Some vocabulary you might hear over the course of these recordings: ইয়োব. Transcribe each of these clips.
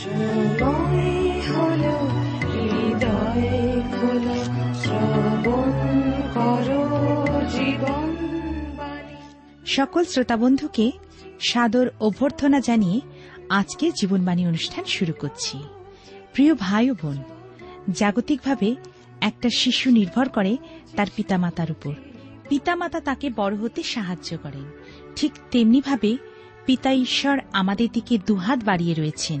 সকল শ্রোতাবন্ধুকে সাদর অভ্যর্থনা জানিয়ে আজকে জীবনবাণী অনুষ্ঠান শুরু করছি। প্রিয় ভাই ও বোন, জাগতিকভাবে একটা শিশু নির্ভর করে তার পিতামাতার উপর। পিতামাতা তাকে বড় হতে সাহায্য করেন। ঠিক তেমনিভাবে পিতা ঈশ্বর আমাদের দিকে দুহাত বাড়িয়ে রয়েছেন,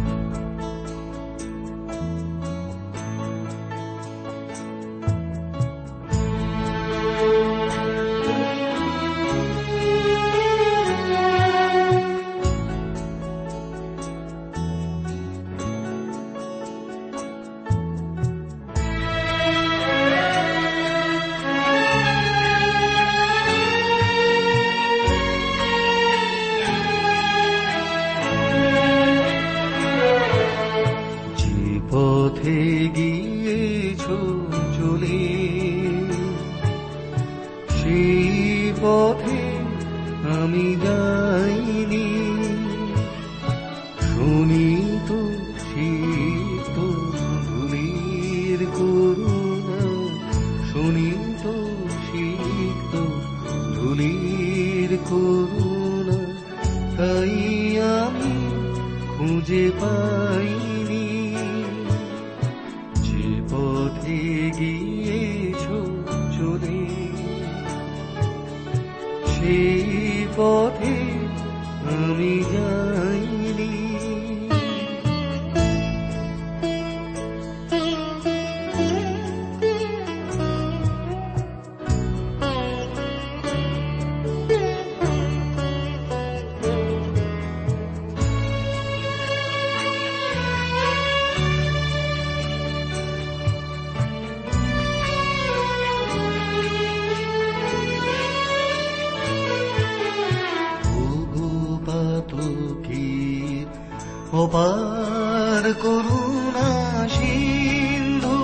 অপার করুণা সিন্ধু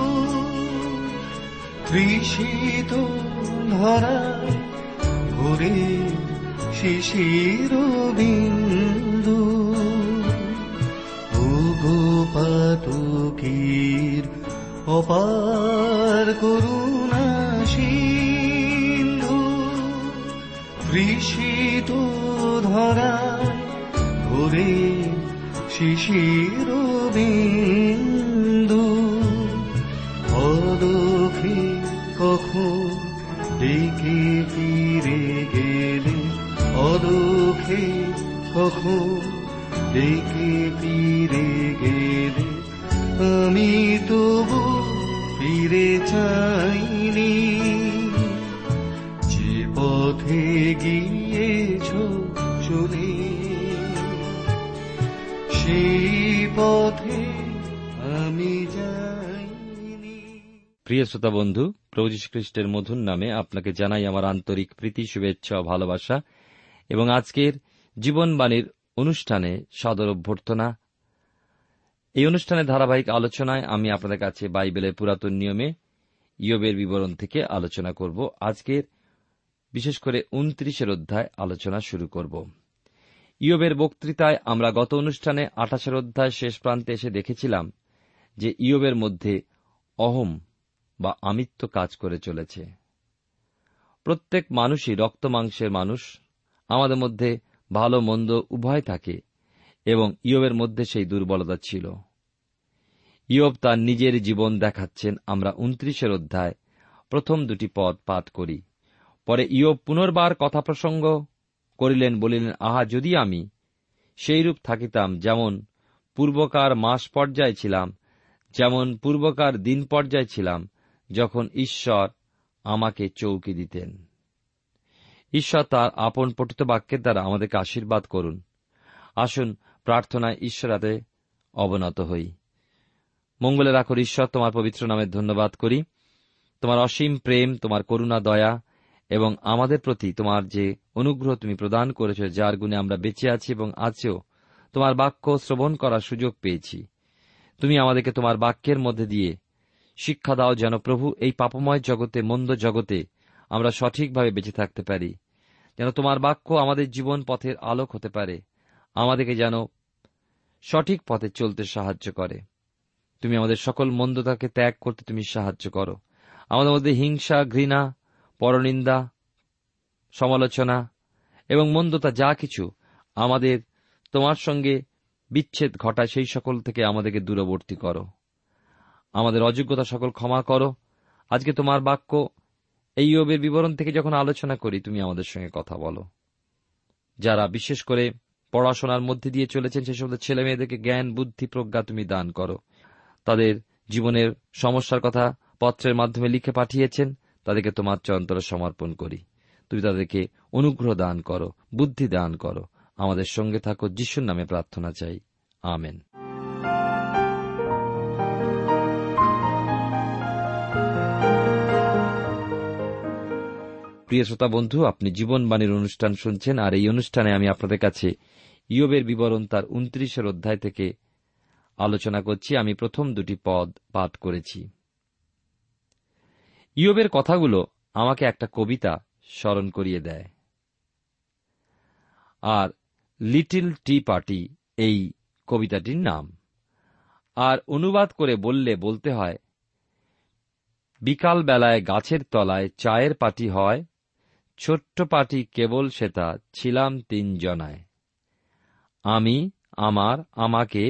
তৃষিত ধরা ভরে শিশির বিন্দু পাতুকীর অপার করুণা সিন্ধু তৃষিত ধরা ভরে শিশির বিন্দু অদখি কখন দেখে ফিরে গেলে অদখি কখন দেখে ফিরে গেলে আমি তবু ফিরে চাইনি। যে পথে গিয়েছ চলে প্রিয় শ্রোতা বন্ধু, প্রভু যীশু খ্রিস্টের মধুর নামে আপনাকে জানাই আমার আন্তরিক প্রীতি, শুভেচ্ছা ও ভালোবাসা। এবং আজকের জীবনবাণীর অনুষ্ঠানে সাদর অভ্যর্থনা। এই অনুষ্ঠানে ধারাবাহিক আলোচনায় আমি আপনাদের কাছে বাইবেলের পুরাতন নিয়মে ইয়োবের বিবরণ থেকে আলোচনা করব। আজকের বিশেষ করে ২৯ অধ্যায় আলোচনা শুরু করব। ইয়োবের বক্তৃতায় আমরা গত অনুষ্ঠানে ২৮ অধ্যায় শেষ প্রান্তে এসে দেখেছিলাম যে ইয়োবের মধ্যে অহম বা আমিত্ব কাজ করে চলেছে। প্রত্যেক মানুষই রক্ত মাংসের মানুষ, আমাদের মধ্যে ভালো মন্দ উভয় থাকে, এবং ইয়োবের মধ্যে সেই দুর্বলতা ছিল। ইয়োব তার নিজের জীবন দেখাচ্ছেন। আমরা ২৯ অধ্যায় প্রথম দুটি পদ পাঠ করি। পরে ইয়োব পুনর্বার কথা প্রসঙ্গ করিলেন, বলিলেন, আহা যদি আমি সেইরূপ থাকিতাম যেমন পূর্বকার মাস পর্যায়ে ছিলাম, যেমন পূর্বকার দিন পর্যায়ে ছিলাম, যখন ঈশ্বর আমাকে চৌকি দিতেন। ঈশ্বর তাঁর আপন পঠিত বাক্যের দ্বারা আমাদেরকে আশীর্বাদ করুন। আসুন প্রার্থনায় ঈশ্বরাতে অবনত হই। মঙ্গলের আকর ঈশ্বর, তোমার পবিত্র নামে ধন্যবাদ করি। তোমার অসীম প্রেম, তোমার করুণা, দয়া এবং আমাদের প্রতি তোমার যে অনুগ্রহ তুমি প্রদান করেছ, যার গুণে আমরা বেঁচে আছি এবং আছেও, তোমার বাক্য শ্রবণ করার সুযোগ পেয়েছি। তুমি আমাদেরকে তোমার বাক্যের মধ্যে দিয়ে শিক্ষা দাও, যেন প্রভু এই পাপময় জগতে, মন্দ জগতে আমরা সঠিকভাবে বেঁচে থাকতে পারি, যেন তোমার বাক্য আমাদের জীবন পথের আলোক হতে পারে, আমাদেরকে যেন সঠিক পথে চলতে সাহায্য করে। তুমি আমাদের সকল মন্দতাকে ত্যাগ করতে তুমি সাহায্য করো। আমাদের মধ্যে হিংসা, ঘৃণা, পরনিন্দা, সমালোচনা এবং মন্দতা যা কিছু আমাদের তোমার সঙ্গে বিচ্ছেদ ঘটায়, সেই সকল থেকে আমাদেরকে দূরবর্তী করো। আমাদের অযোগ্যতা সকল ক্ষমা করো। আজকে তোমার বাক্য এই ইয়োবের বিবরণ থেকে যখন আলোচনা করি, তুমি আমাদের সঙ্গে কথা বলো। যারা বিশেষ করে পড়াশোনার মধ্যে দিয়ে চলেছেন, সেসব ছেলে মেয়েদেরকে জ্ঞান, বুদ্ধি, প্রজ্ঞা তুমি দান করো। তাদের জীবনের সমস্যার কথা পত্রের মাধ্যমে লিখে পাঠিয়েছেন, তাদেরকে তোমার চরণতলে সমর্পণ করি। তুমি তাদেরকে অনুগ্রহ দান করো, বুদ্ধি দান করো। আমাদের সঙ্গে থাকো, যিশুর নামে প্রার্থনা চাই, আমেন। প্রিয় শ্রোতা বন্ধু, আপনি জীবনবাণীর অনুষ্ঠান শুনছেন, আর এই অনুষ্ঠানে আমি আপনাদের কাছে ইয়োবের বিবরণ তার ২৯ অধ্যায় থেকে আলোচনা করছি। আমি প্রথম দুটি পদ পাঠ করেছি। ইয়োবের কথাগুলো আমাকে একটা কবিতা স্মরণ করিয়ে দেয়, আর লিটিল টি পার্টি এই কবিতাটির নাম। আর অনুবাদ করে বলতে হয়, বিকালবেলায় গাছের তলায় চায়ের পার্টি হয়, ছোট্ট পার্টি কেবল সেটা ছিলাম তিনজনায়। আমি, আমাকে,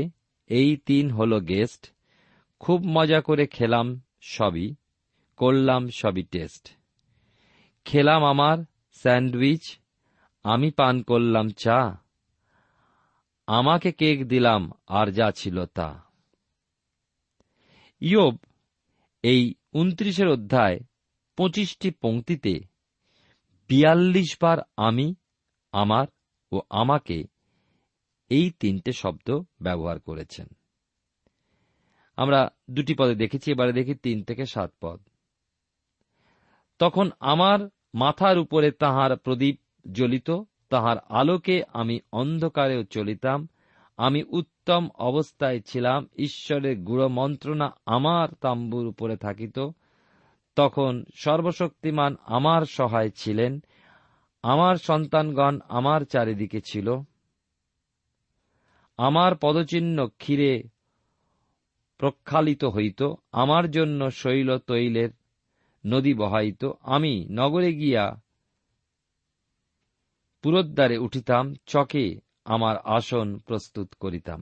এই তিন হল গেস্ট। খুব মজা করে খেলাম সবই, করলাম সবই টেস্ট। খেলাম আমার স্যান্ডউইচ, আমি পান করলাম চা, আমাকে কেক দিলাম আর যা ছিল তা। ইয়োব এই ২৯ অধ্যায় ২৫ পংক্তিতে ৪২ বার আমি, আমার ও আমাকে এই তিনটে শব্দ ব্যবহার করেছেন। আমরা দুটি পদে দেখেছি, এবারে দেখি ৩-৭ পদ। তখন আমার মাথার উপরে তাহার প্রদীপ জ্বলিত, তাহার আলোকে আমি অন্ধকারেও চলিতাম। আমি উত্তম অবস্থায় ছিলাম, ঈশ্বরের গুড় মন্ত্রণা আমার তাম্বুর উপরে থাকিত। তখন সর্বশক্তিমান আমার সহায় ছিলেন, আমার সন্তানগণ আমার চারিদিকে ছিল। আমার পদচিহ্ন ক্ষীরে প্রক্ষালিত হইত, আমার জন্য শৈল তৈলের নদী বহাইত। আমি নগরে গিয়া পুরোদ্দারে উঠিতাম, চকে আমার আসন প্রস্তুত করিতাম।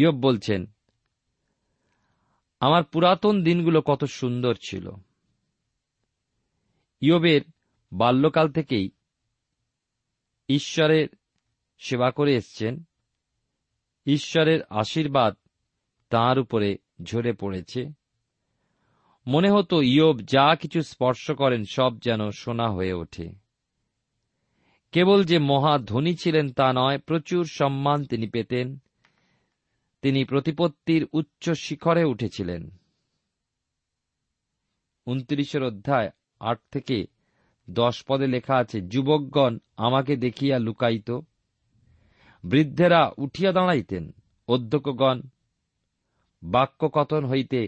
ইয়োব বলছেন, আমার পুরাতন দিনগুলো কত সুন্দর ছিল। ইয়োবের বাল্যকাল থেকেই ঈশ্বরের সেবা করে এসছেন, ঈশ্বরের আশীর্বাদ তাঁর উপরে ঝরে পড়েছে। মনে হতো ইয়োব যা কিছু স্পর্শ করেন সব যেন সোনা হয়ে ওঠে। কেবল যে মহা ধনী ছিলেন তা নয়, প্রচুর সম্মান তিনি পেতেন। তিনি প্রতিপত্তির উচ্চ শিখরে উঠেছিলেন। ২৯ অধ্যায় ৮-১০ পদে লেখা আছে, যুবকগণ আমাকে দেখিয়া লুকাইত, বৃদ্ধেরা উঠিয়া দাঁড়াইতেন, অধ্যক্ষগণ বাক্যকথন হইতে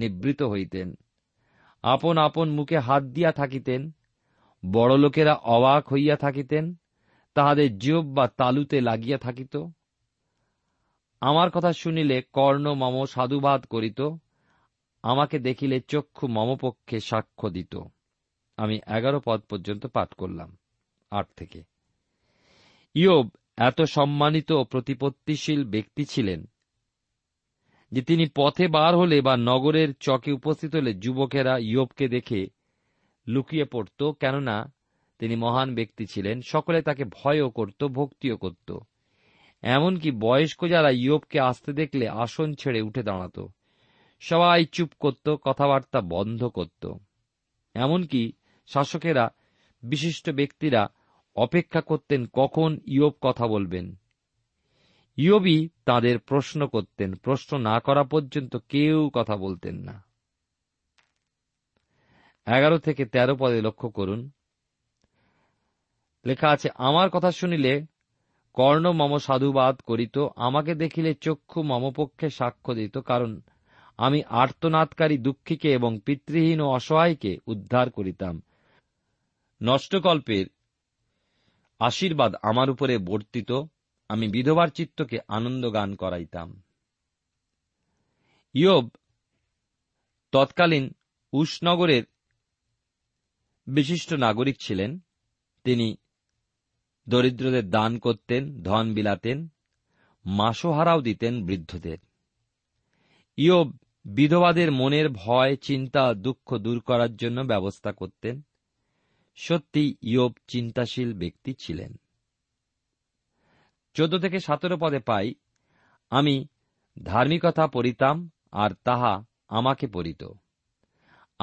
নিবৃত হইতেন, আপন আপন মুখে হাত দিয়া থাকিতেন, বড়লোকেরা অবাক হইয়া থাকিতেন, তাহাদের জিহ্বা বা তালুতে লাগিয়া থাকিত। আমার কথা শুনিলে কর্ণ মম সাধুবাদ করিত, আমাকে দেখিলে চক্ষু মমপক্ষে সাক্ষ্য দিত। আমি ১১ পদ পর্যন্ত পাঠ করলাম, ৮ থেকে। ইয়োব এত সম্মানিত ও প্রতিপত্তিশীল ব্যক্তি ছিলেন যে তিনি পথে বার হলে বা নগরের চকে উপস্থিত হলে যুবকেরা ইয়োবকে দেখে লুকিয়ে পড়ত, কেননা তিনি মহান ব্যক্তি ছিলেন। সকলে তাকে ভয়ও করত, ভক্তিও করত। এমনকি বয়স্ক যারা ইয়োবকে আসতে দেখলে আসন ছেড়ে উঠে দাঁড়াত। সবাই চুপ করত, কথাবার্তা বন্ধ করত। এমনকি শাসকেরা, বিশিষ্ট ব্যক্তিরা অপেক্ষা করতেন কখন ইয়োব কথা বলবেন। ইয়োবই তাঁদের প্রশ্ন করতেন, প্রশ্ন না করা পর্যন্ত কেউ কথা বলতেন না। 11-13 পদে লক্ষ্য করুন, লেখা আছে, আমার কথা শুনিলে কর্ণ মম সাধুবাদ করিত, আমাকে দেখিলে চক্ষু মম পক্ষে সাক্ষ্য দিত, কারণ আমি আর্তনাদকারী দুঃখীকে এবং পিতৃহীন ও অসহায়কে উদ্ধার করিতাম। নষ্টকল্পের আশীর্বাদ আমার উপরে বর্তিত, আমি বিধবার চিত্তকে আনন্দ গান করাইতাম। ইয়োব তৎকালীন উশনগরের বিশিষ্ট নাগরিক ছিলেন। তিনি দরিদ্রদের দান করতেন, ধন বিলাতেন, মাসোহারাও দিতেন বৃদ্ধদের। ইয়োব বিধবাদের মনের ভয়, চিন্তা, দুঃখ দূর করার জন্য ব্যবস্থা করতেন। সত্যি ইয়োব চিন্তাশীল ব্যক্তি ছিলেন। 14-17 পদে পাই, আমি ধার্মিকতা পড়িতাম আর তাহা আমাকে পড়িত,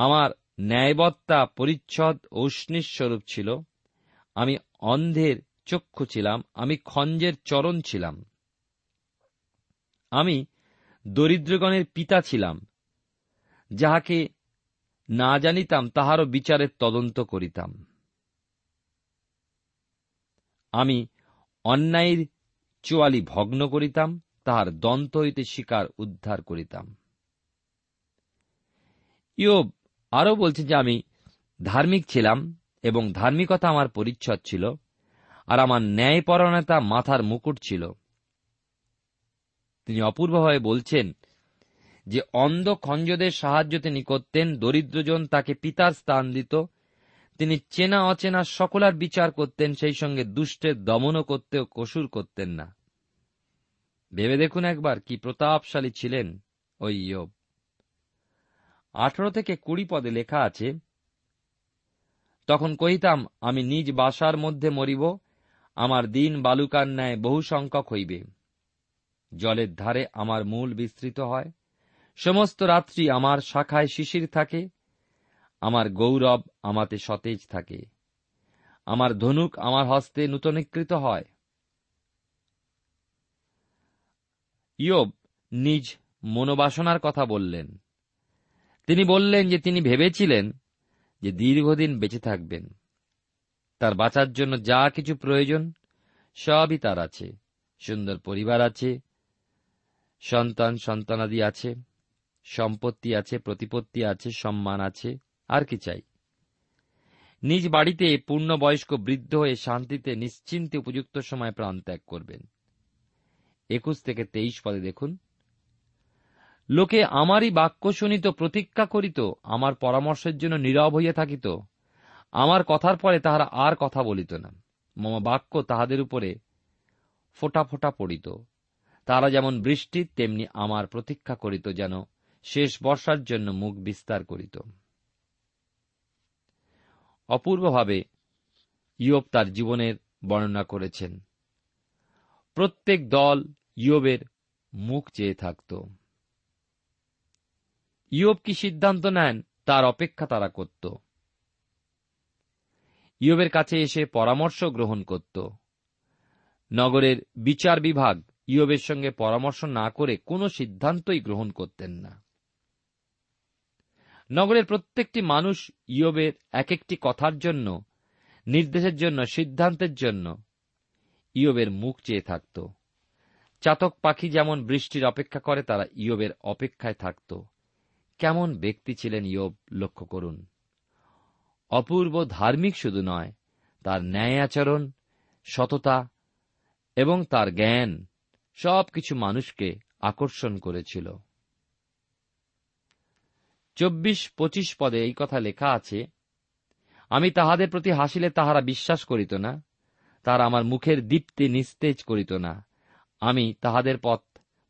আমার ন্যায়বত্তা পরিচ্ছদ ঔষ্ণিস্বরূপ ছিল, আমি অন্ধের চক্ষু ছিলাম, আমি খঞ্জের চরণ ছিলাম, আমি দরিদ্রগণের পিতা ছিলাম, যাহাকে না জানিতাম তাহারও বিচারের তদন্ত করিতাম, আমি অন্যায়ের চোয়ালি ভগ্ন করিতাম, তাহার দন্ত হইতে শিকার উদ্ধার করিতাম। ইয়োব আরও বলছে যে আমি ধার্মিক ছিলাম এবং ধার্মিকতা আমার পরিচ্ছদ ছিল, আর আমার ন্যায়পরায়ণতা মাথার মুকুট ছিল। তিনি অপূর্বভাবে বলছেন যে অন্ধ খঞ্জদের সাহায্য তিনি করতেন, দরিদ্রজন তাকে পিতার স্থান দিত, তিনি চেনা অচেনা সকলার বিচার করতেন, সেই সঙ্গে দুষ্টের দমনও করতেও কসুর করতেন না। ভেবে দেখুন একবার কি প্রতাপশালী ছিলেন ওই ইয়োব। 18-20 পদে লেখা আছে, তখন কহিতাম, আমি নিজ বাসার মধ্যে মরিব, আমার দিন বালুকার ন্যায় বহু সংখ্যক হইবে, জলের ধারে আমার মূল বিস্তৃত হয়, সমস্ত রাত্রি আমার শাখায় শিশির থাকে, আমার গৌরব আমাতে সতেজ থাকে, আমার ধনুক আমার হস্তে নূতনীকৃত হয়। ইয়োব নিজ মনোবাসনার কথা বললেন। তিনি বললেন যে তিনি ভেবেছিলেন যে দীর্ঘদিন বেঁচে থাকবেন, তার বাঁচার জন্য যা কিছু প্রয়োজন সবই তার আছে, সুন্দর পরিবার আছে, সন্তান সন্তানাদি আছে, সম্পত্তি আছে, প্রতিপত্তি আছে, সম্মান আছে, আর কি চাই। নিজ বাড়িতে পূর্ণবয়স্ক বৃদ্ধ হয়ে শান্তিতে নিশ্চিন্তে উপযুক্ত সময় প্রাণ ত্যাগ করবেন। 21-23 পদে দেখুন, লোকে আমারই বাক্য শুনিত, প্রতীক্ষা করিত, আমার পরামর্শের জন্য নীরব হইয়া থাকিত, আমার কথার পরে তাহারা আর কথা বলিত না, মম বাক্য তাহাদের উপরে ফোঁটা ফোঁটা পড়িত, তারা যেমন বৃষ্টি তেমনি আমার প্রতীক্ষা করিত, যেন শেষ বর্ষার জন্য মুখ বিস্তার করিত। অপূর্বভাবে ইয়োব তার জীবনের বর্ণনা করেছেন। প্রত্যেক দল ইয়োবের মুখ চেয়ে থাকত। ইয়োব কি সিদ্ধান্ত নেন তার অপেক্ষা তারা করত, ইয়োবের কাছে এসে পরামর্শ গ্রহণ করত। নগরের বিচার বিভাগ ইয়োবের সঙ্গে পরামর্শ না করে কোনো সিদ্ধান্তই গ্রহণ করতেন না। নগরের প্রত্যেকটি মানুষ ইয়োবের এক একটি কথার জন্য, নির্দেশের জন্য, সিদ্ধান্তের জন্য ইয়োবের মুখ চেয়ে থাকত। চাতক পাখি যেমন বৃষ্টির অপেক্ষা করে, তারা ইয়োবের অপেক্ষায় থাকত। কেমন ব্যক্তি ছিলেন ইয়োব লক্ষ্য করুন। অপূর্ব ধার্মিক শুধু নয়, তার ন্যায় আচরণ, সততা এবং তার জ্ঞান সবকিছু মানুষকে আকর্ষণ করেছিল। 24-25 পদে এই কথা লেখা আছে, আমি তাহাদের প্রতি হাসিলে তাহারা বিশ্বাস করিত না, তারা আমার মুখের দীপ্তি নিস্তেজ করিত না, আমি তাহাদের পথ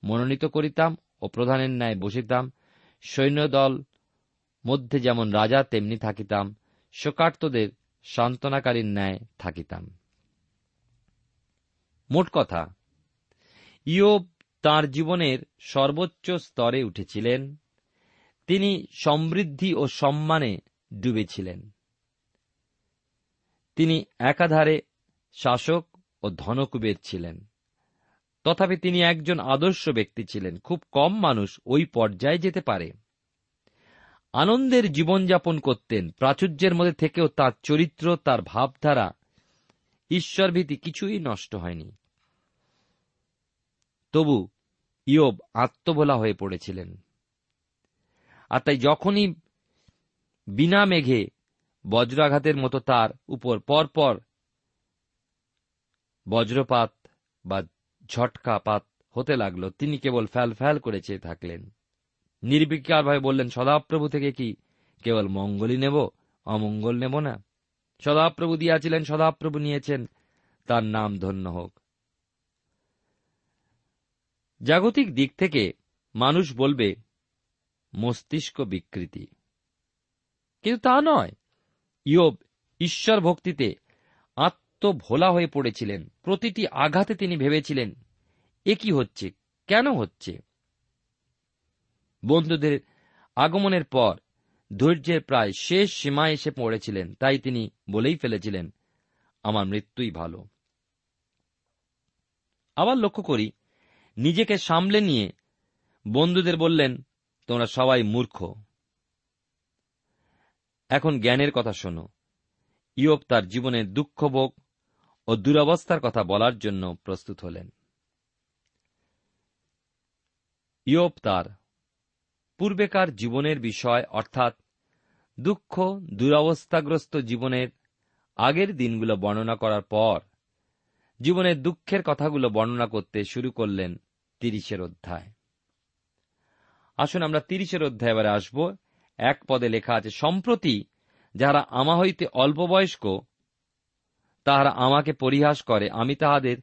মনোনীত করিতাম ও প্রধানের ন্যায় বসিতাম, সৈন্যদল মধ্যে যেমন রাজা তেমনি থাকিতাম, শোকার্তদের সান্ত্বনাকারীর ন্যায় থাকিতাম। মোট কথা, ইয়োব তাঁর জীবনের সর্বোচ্চ স্তরে উঠেছিলেন। তিনি সমৃদ্ধি ও সম্মানে ডুবেছিলেন। তিনি একাধারে শাসক ও ধনকুবের ছিলেন। তথাপি তিনি একজন আদর্শ ব্যক্তি ছিলেন। খুব কম মানুষ ওই পর্যায়ে যেতে পারে। আনন্দের জীবনযাপন করতেন। প্রাচুর্যের মধ্যে থেকেও তার চরিত্র, তার ভাবধারা, ঈশ্বরভীতি কিছুই নষ্ট হয়নি। তবু ইয়োব আত্মভোলা হয়ে পড়েছিলেন। আর তাই যখনই বিনা মেঘে বজ্রাঘাতের মতো তার উপর পরপর বজ্রপাত বা ঝটকাপাত হতে লাগলো, তিনি কেবল ফ্যাল ফ্যাল করে চেয়ে থাকলেন। নির্বিকার ভাবে বললেন, সদাপ্রভু থেকে কি কেবল মঙ্গলই নেব, অমঙ্গল নেব না? সদাপ্রভু দিয়াছিলেন, সদাপ্রভু নিয়েছেন, তার নাম ধন্য হোক। জাগতিক দিক থেকে মানুষ বলবে মস্তিষ্ক বিকৃতি, কিন্তু তা নয়। ইয়োব ঈশ্বর ভক্তিতে আত্মভোলা হয়ে পড়েছিলেন। প্রতিটি আঘাতে তিনি ভেবেছিলেন, এ কি হচ্ছে, কেন হচ্ছে? বন্ধুদের আগমনের পর ধৈর্যের প্রায় শেষ সীমায় এসে পড়েছিলেন, তাই তিনি বলেই ফেলেছিলেন, আমার মৃত্যুই ভালো। আবার লক্ষ্য করি, নিজেকে সামলে নিয়ে বন্ধুদের বললেন, তোমরা সবাই মূর্খ, এখন জ্ঞানের কথা শোনো। ইয়োব তার জীবনের দুঃখভোগ ও দুরবস্থার কথা বলার জন্য প্রস্তুত হলেন। ইয়োব তার পূর্বেকার জীবনের বিষয়, অর্থাৎ দুঃখ দুরবস্থাগ্রস্ত জীবনের আগের দিনগুলো বর্ণনা করার পর জীবনের দুঃখের কথাগুলো বর্ণনা করতে শুরু করলেন 30 অধ্যায়। আসুন আমরা 30 অধ্যায় এবারে আসব। 1 পদে লেখা আছে, সম্প্রতি যাহারা আমা হইতে অল্প বয়স্ক তাহারা আমাকে পরিহাস করে, আমি তাহাদের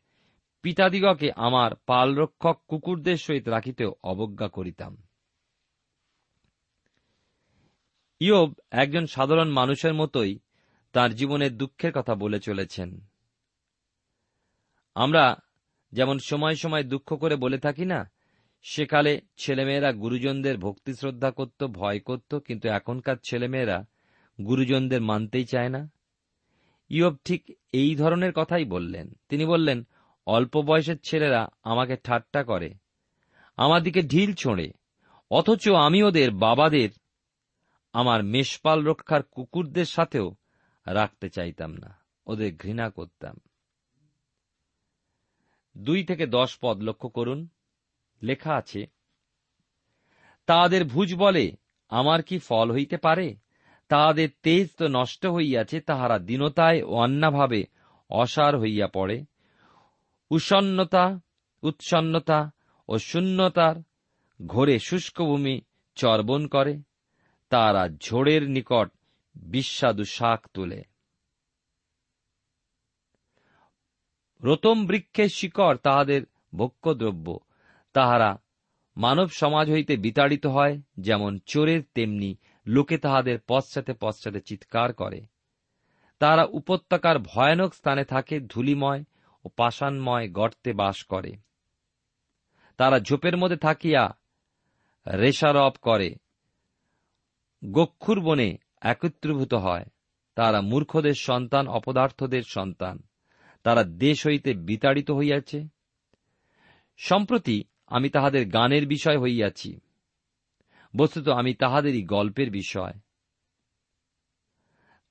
পিতাদিগকে আমার পালরক্ষক কুকুরদের সহিত রাখিতেও অবজ্ঞা করিতাম। ইয়োব একজন সাধারণ মানুষের মতোই তার জীবনের দুঃখের কথা বলে চলেছেন। আমরা যেমন সময় সময় দুঃখ করে বলে থাকি না, সেকালে ছেলেমেয়েরা গুরুজনদের ভক্তি শ্রদ্ধা করত, ভয় করত, কিন্তু এখনকার ছেলেমেয়েরা গুরুজনদের মানতেই চায় না। ইয়োব ঠিক এই ধরনের কথাই বললেন। তিনি বললেন, অল্প বয়সের ছেলেরা আমাকে ঠাট্টা করে, আমার দিকে ঢিল ছোঁড়ে, অথচ আমি ওদের বাবাদের আমার মেষপাল রক্ষার কুকুরদের সাথেও রাখতে চাইতাম না, ওদের ঘৃণা করতাম। 2-10 পদ লক্ষ্য করুন, লেখা আছে, তাহাদের ভুজ বলে, আমার কি ফল হইতে পারে? তাহাদের তেজ তো নষ্ট হইয়াছে, তাহারা দীনতায় ও অন্যাভাবে অসার হইয়া পড়ে। উষন্নতা, উৎসন্নতা ও শূন্যতার ঘোরে শুষ্কভূমি চর্বণ করে, তারা ঝোড়ের নিকট বিস্বাদু শাক তোলে। রতম বৃক্ষের শিকড় তাহাদের ভোগ্যদ্রব্য, তাহারা মানব সমাজ হইতে বিতাড়িত হয়, যেমন চোরের তেমনি লোকে তাহাদের পশ্চাতে পশ্চাতে চিৎকার করে। তাহারা উপত্যকার ভয়ানক স্থানে থাকে, ধূলিময় ও পাষাণময় গর্তে বাস করে। তারা ঝোপের মধ্যে থাকিয়া রেশারব করে, গক্ষুর বনে একত্রীভূত হয়। তারা মূর্খদের সন্তান, অপদার্থদের সন্তান, তারা দেশ হইতে বিতাড়িত হইয়াছে। সম্প্রতি আমি তাহাদের গানের বিষয় হইয়াছি, বস্তুত আমি তাহাদেরই গল্পের বিষয়।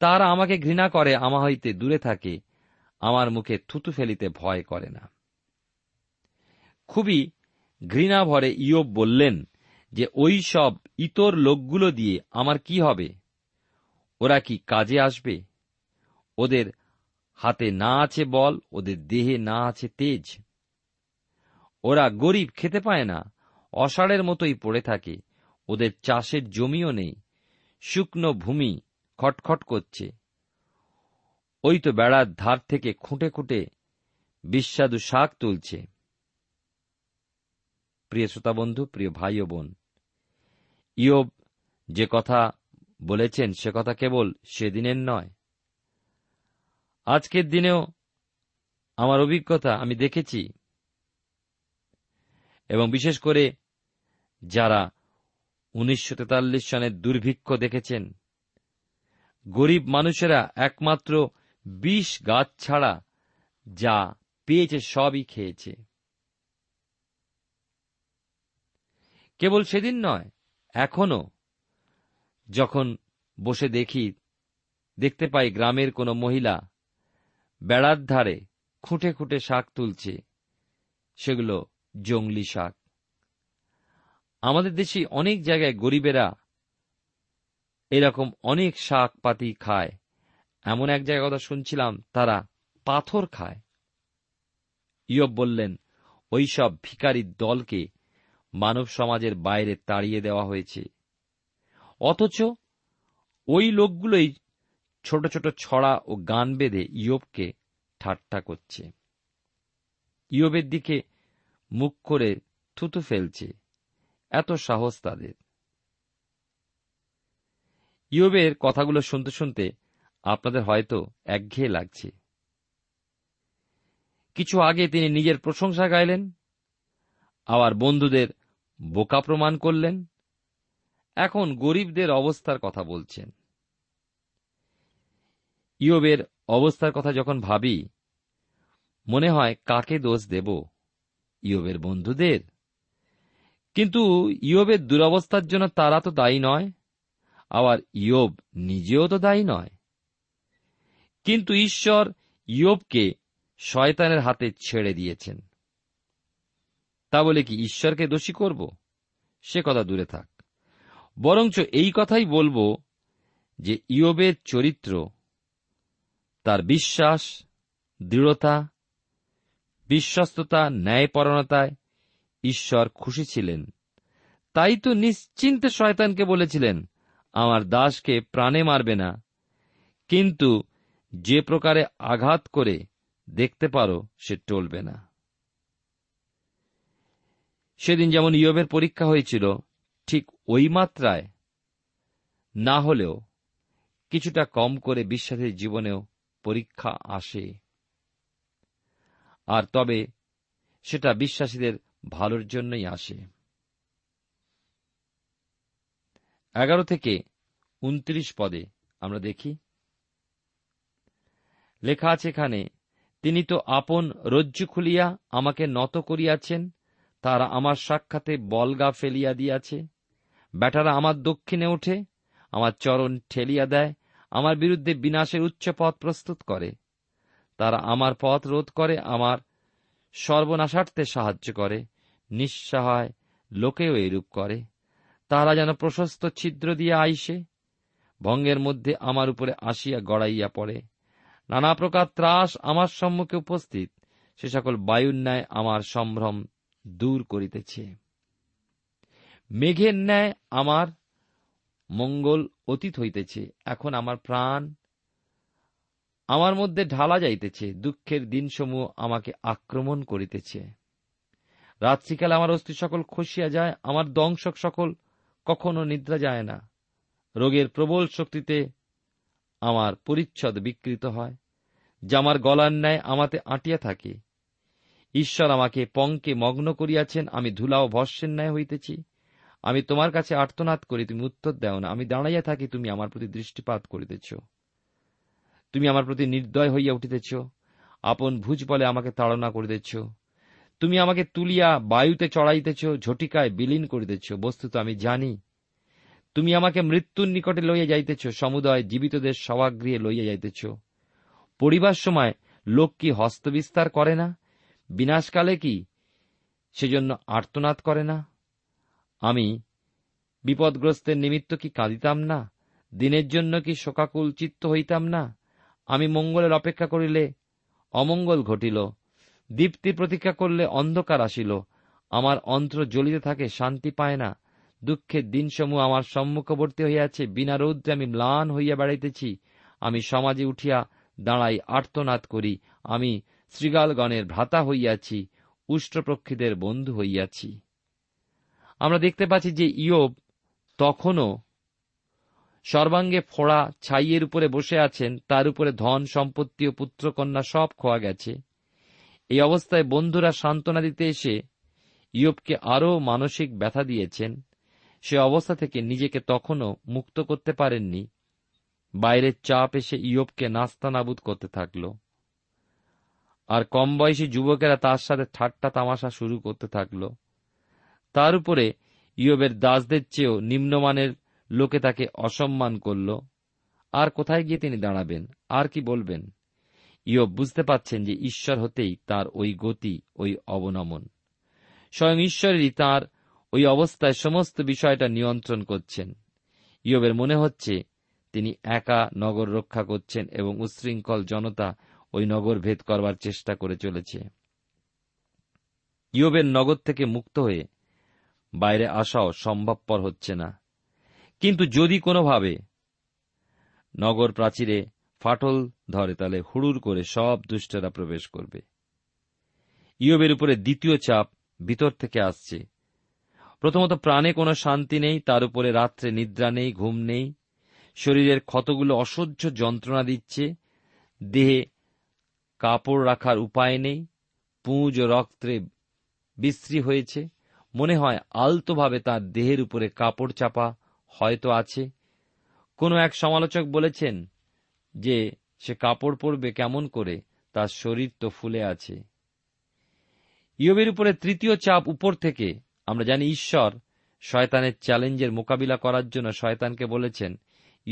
তারা আমাকে ঘৃণা করে, আমা হইতে দূরে থাকে, আমার মুখে থুতু ফেলিতে ভয় করে না। খুবই ঘৃণা ভরে ইয়োব বললেন যে, ওই সব ইতর লোকগুলো দিয়ে আমার কি হবে? ওরা কি কাজে আসবে? ওদের হাতে না আছে বল, ওদের দেহে না আছে তেজ, ওরা গরিব, খেতে পায় না, অসাড়ের মতোই পড়ে থাকে, ওদের চাষের জমিও নেই, শুকনো ভূমি খটখট করছে, ওই তো বেড়ার ধার থেকে খুঁটে খুঁটে বিস্বাদু শাক তুলছে। প্রিয় শ্রোতা বন্ধু, প্রিয় ভাই ও বোন, ইয়োব যে কথা বলেছেন সে কথা কেবল সেদিনের নয়, আজকের দিনেও আমার অভিজ্ঞতা, আমি দেখেছি। এবং বিশেষ করে যারা 1943 সনের দুর্ভিক্ষ দেখেছেন, গরিব মানুষেরা একমাত্র বিষ গাছ ছাড়া যা পেয়েছে সবই খেয়েছে। কেবল সেদিন নয়, এখনো যখন বসে দেখতে পাই গ্রামের কোনো মহিলা বেড়ার ধারে খুঁটে খুঁটে শাক তুলছে। সেগুলো জংলি শাক। আমাদের দেশে অনেক জায়গায় গরিবেরা এরকম অনেক শাক পাতি খায়। এমন এক জায়গার কথা শুনছিলাম, তারা পাথর খায়। ইয়োব বললেন, ওইসব ভিখারির দলকে মানব সমাজের বাইরে তাড়িয়ে দেওয়া হয়েছে, অথচ ওই লোকগুলোই ছোট ছোট ছড়া ও গান বেঁধে ইয়োবকে ঠাট্টা করছে, ইয়োবের দিকে মুখ করে থুতু ফেলছে। এত সাহস তাদের। ইয়োবের কথাগুলো শুনতে শুনতে আপনাদের হয়তো একঘেয়ে লাগছে। কিছু আগে তিনি নিজের প্রশংসা গাইলেন, আবার বন্ধুদের বোকা প্রমাণ করলেন, এখন গরিবদের অবস্থার কথা বলছেন। ইয়োবের অবস্থার কথা যখন ভাবি, মনে হয় কাকে দোষ দেব? ইয়োবের বন্ধুদের? কিন্তু ইয়োবের দুরবস্থার জন্য তারা তো দায়ী নয়, আবার ইয়োব নিজেও তো দায়ী নয়। কিন্তু ঈশ্বর ইয়োবকে শয়তানের হাতে ছেড়ে দিয়েছেন। তা বলে কি ঈশ্বরকে দোষী করব? সে কথা দূরে থাক। বরঞ্চ এই কথাই বলব যে ইয়োবের চরিত্র, তার বিশ্বাস, দৃঢ়তা, বিশ্বস্ততা, ন্যায়পরণতায় ঈশ্বর খুশি ছিলেন। তাই তো নিশ্চিন্তে শয়তানকে বলেছিলেন, আমার দাসকে প্রাণে মারবে না, কিন্তু যে প্রকারে আঘাত করে দেখতে পারো সে টলবে না। সেদিন যেমন ইয়োবের পরীক্ষা হয়েছিল, ঠিক ওই মাত্রায় না হলেও কিছুটা কম করে বিশ্বাসের জীবনেও পরীক্ষা আসে, আর তবে সেটা বিশ্বাসীদের ভালোর জন্যই আসে। 11-29 পদে আমরা দেখি, লেখা আছে এখানে, তিনি তো আপন রজ্জু খুলিয়া আমাকে নত করিয়াছেন, তারা আমার সাক্ষাতে বলগা ফেলিয়া দিয়াছে। ব্যাটারা আমার দক্ষিণে ওঠে, আমার চরণ ঠেলিয়া দেয়, আমার বিরুদ্ধে বিনাশের উচ্চ পথ প্রস্তুত করে। তারা আমার পথ রোধ করে, আমার সর্বনাশার্থে সাহায্য করে। নিঃসহায় লোকেও এরূপ করে। তারা যেন প্রশস্ত ছিদ্র দিয়া আইসে, ভঙ্গের মধ্যে আমার উপরে আসিয়া গড়াইয়া পড়ে। নানা প্রকার ত্রাস আমার সম্মুখে উপস্থিত, সে সকল বায়ুর ন্যায় আমার সম্ভ্রম দূর করিতেছে। মেঘের ন্যায় আমার মঙ্গল অতীত হইতেছে। এখন আমার প্রাণ আমার মধ্যে ঢালা যাইতেছে, দুঃখের দিনসমূহ আমাকে আক্রমণ করিতেছে। রাত্রিকালে আমার অস্থি সকল খসিয়া যায়, আমার দংশক সকল কখনো নিদ্রা যায় না। রোগের প্রবল শক্তিতে আমার পরিচ্ছদ বিকৃত হয়, যা আমার গলার ন্যায় আমাতে আঁটিয়া থাকে। ঈশ্বর আমাকে পঙ্কে মগ্ন করিয়াছেন, আমি ধুলা ও ভস্মের ন্যায় হইতেছি। আমি তোমার কাছে আর্তনাদ করি, তুমি উত্তর দাও না। আমি দাঁড়াইয়া থাকি, তুমি আমার প্রতি দৃষ্টিপাত করিতেছ। তুমি আমার প্রতি নির্দয় হইয়া উঠিতেছ, আপন ভুজ বলে আমাকে তাড়না করিতেছ। তুমি আমাকে তুলিয়া বায়ুতে চড়াইতেছ, ঝটিকায় বিলীন করিতেছ। বস্তুত আমি জানি, তুমি আমাকে মৃত্যুর নিকটে লইয়া যাইতেছ, সমুদয় জীবিতদের সভাগৃহে লইয়া যাইতেছ। পড়িবার সময় লোক কি হস্তবিস্তার করে না? বিনাশকালে কি সেজন্য আর্তনাদ করে না? আমি বিপদগ্রস্তের নিমিত্ত কি কাঁদিতাম না? দিনের জন্য কি শোকাকুল চিত্ত হইতাম না? আমি মঙ্গলের অপেক্ষা করিলে অমঙ্গল ঘটিল, দীপ্তির প্রতীক্ষা করলে অন্ধকার আসিল। আমার অন্তর জ্বলিতে থাকে, শান্তি পায় না। দুঃখের দিনসমূহ আমার সম্মুখবর্তী হইয়াছে, বিনা রৌদ্রে আমি ম্লান হইয়া বেড়াইতেছি। আমি সমাজে উঠিয়া দাঁড়াই, আর্তনাদ করি। আমি শৃগালগণের ভ্রাতা হইয়াছি, উষ্ট্রপক্ষীদের বন্ধু হইয়াছি। আমরা দেখতে পাচ্ছি যে ইয়োব তখনও সর্বাঙ্গে ফোড়া, ছাইয়ের উপরে বসে আছেন। তার উপরে ধন সম্পত্তি ও পুত্রকন্যা সব খোয়া গেছে। এই অবস্থায় বন্ধুরা সান্ত্বনা দিতে এসে ইয়োবকে আরও মানসিক ব্যথা দিয়েছেন। সে অবস্থা থেকে নিজেকে তখনও মুক্ত করতে পারেননি। বাইরের চাপ এসে ইয়োবকে নাস্তানাবুদ করতে থাকল, আর কম বয়সী যুবকেরা তার সাথে ঠাট্টা তামাশা শুরু করতে থাকল। তার উপরে ইয়োবের দাসদের চেয়েও নিম্নমানের লোকে তাকে অসম্মান করল, আর কোথায় গিয়ে তিনি দাঁড়াবেন, আর কি বলবেন? ইয়োব বুঝতে পারছেন যে ঈশ্বর হতেই তার ওই গতি, ওই অবনমন। স্বয়ং ঈশ্বরেরই তাঁর ওই অবস্থায় সমস্ত বিষয়টা নিয়ন্ত্রণ করছেন। ইয়োবের মনে হচ্ছে তিনি একা নগর রক্ষা করছেন এবং উশৃঙ্খল জনতা ওই নগর ভেদ করবার চেষ্টা করে চলেছে। ইয়োবের নগর থেকে মুক্ত হয়ে বাইরে আসাও সম্ভবপর হচ্ছে না। কিন্তু যদি কোনোভাবে নগর প্রাচীরে ফাটল ধরে, তাহলে হুড়ুর করে সব দুষ্টরা প্রবেশ করবে। ইয়োবের উপরে দ্বিতীয় চাপ ভিতর থেকে আসছে। প্রথমত, প্রাণে কোনো শান্তি নেই, তার উপরে রাত্রে নিদ্রা নেই, ঘুম নেই, শরীরের ক্ষতগুলো অসহ্য যন্ত্রণা দিচ্ছে, দেহে কাপড় রাখার উপায় নেই, পুঁজ ও রক্তে বিশ্রী হয়েছে, মনে হয় আলতোভাবে তার দেহের উপরে কাপড় চাপা হয়তো আছে। কোনো এক সমালোচক বলেছেন যে সে কাপড় পরবে কেমন করে, তার শরীর তো ফুলে আছে। ইয়োবের উপরে তৃতীয় চাপ উপর থেকে। আমরা জানি ঈশ্বর শয়তানের চ্যালেঞ্জের মোকাবিলা করার জন্য শয়তানকে বলেছেন,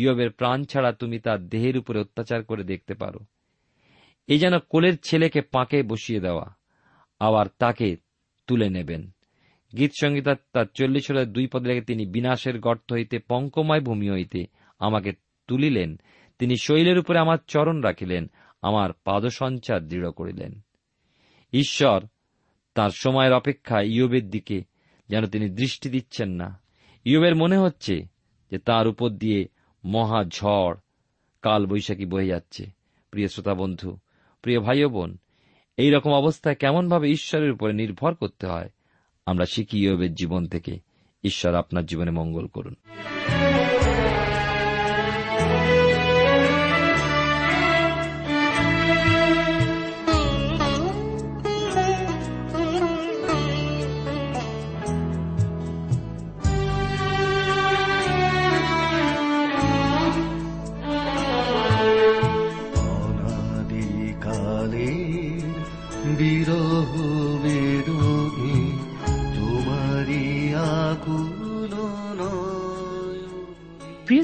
ইয়োবের প্রাণ ছাড়া তুমি তার দেহের উপরে অত্যাচার করে দেখতে পারো। এ যেন কোলের ছেলেকে পাঁকে বসিয়ে দেওয়া, আবার তাকে তুলে নেবেন। গীতসংহিতা তার 40:2 লেখে, তিনি বিনাশের গর্ত হইতে, পঙ্কময় ভূমি হইতে আমাকে তুলিলেন, তিনি শৈলের উপরে আমার চরণ রাখিলেন, আমার পাদসঞ্চার দৃঢ় করিলেন। ঈশ্বর তাঁর সময়ের অপেক্ষায় ইয়োবের দিকে যেন তিনি দৃষ্টি দিচ্ছেন না। ইয়োবের মনে হচ্ছে যে তার উপর দিয়ে মহা ঝড়, কালবৈশাখী বয়ে যাচ্ছে। প্রিয় শ্রোতা বন্ধু, প্রিয় ভাই ও বোন, এইরকম অবস্থায় কেমনভাবে ঈশ্বরের উপরে নির্ভর করতে হয় আমরা শিখি ইয়োবের জীবন থেকে। ঈশ্বর আপনার জীবনে মঙ্গল করুন। প্রিয়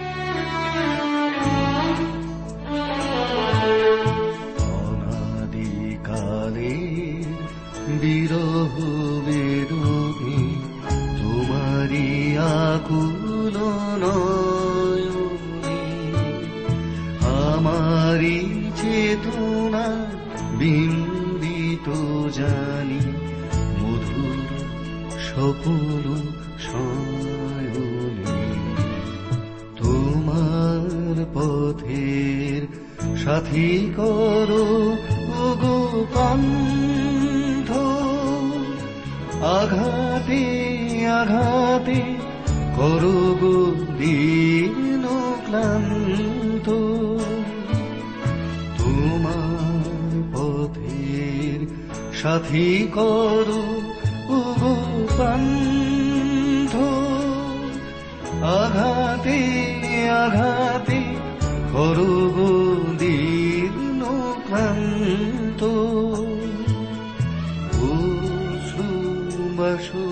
আমারি চেতনা বিন্দিত জানি মধুর সপন সায়নে, তোমার পথের সাথী করো ওগো কণ্ঠ, আঘাতে আঘাতে করো গো দীন ক্লান্ত, তোমার পথের সাথী করু বন্ধ আঘাতে আঘাতে করু দীর্ণ ক্লান্ত কুসুম বাসু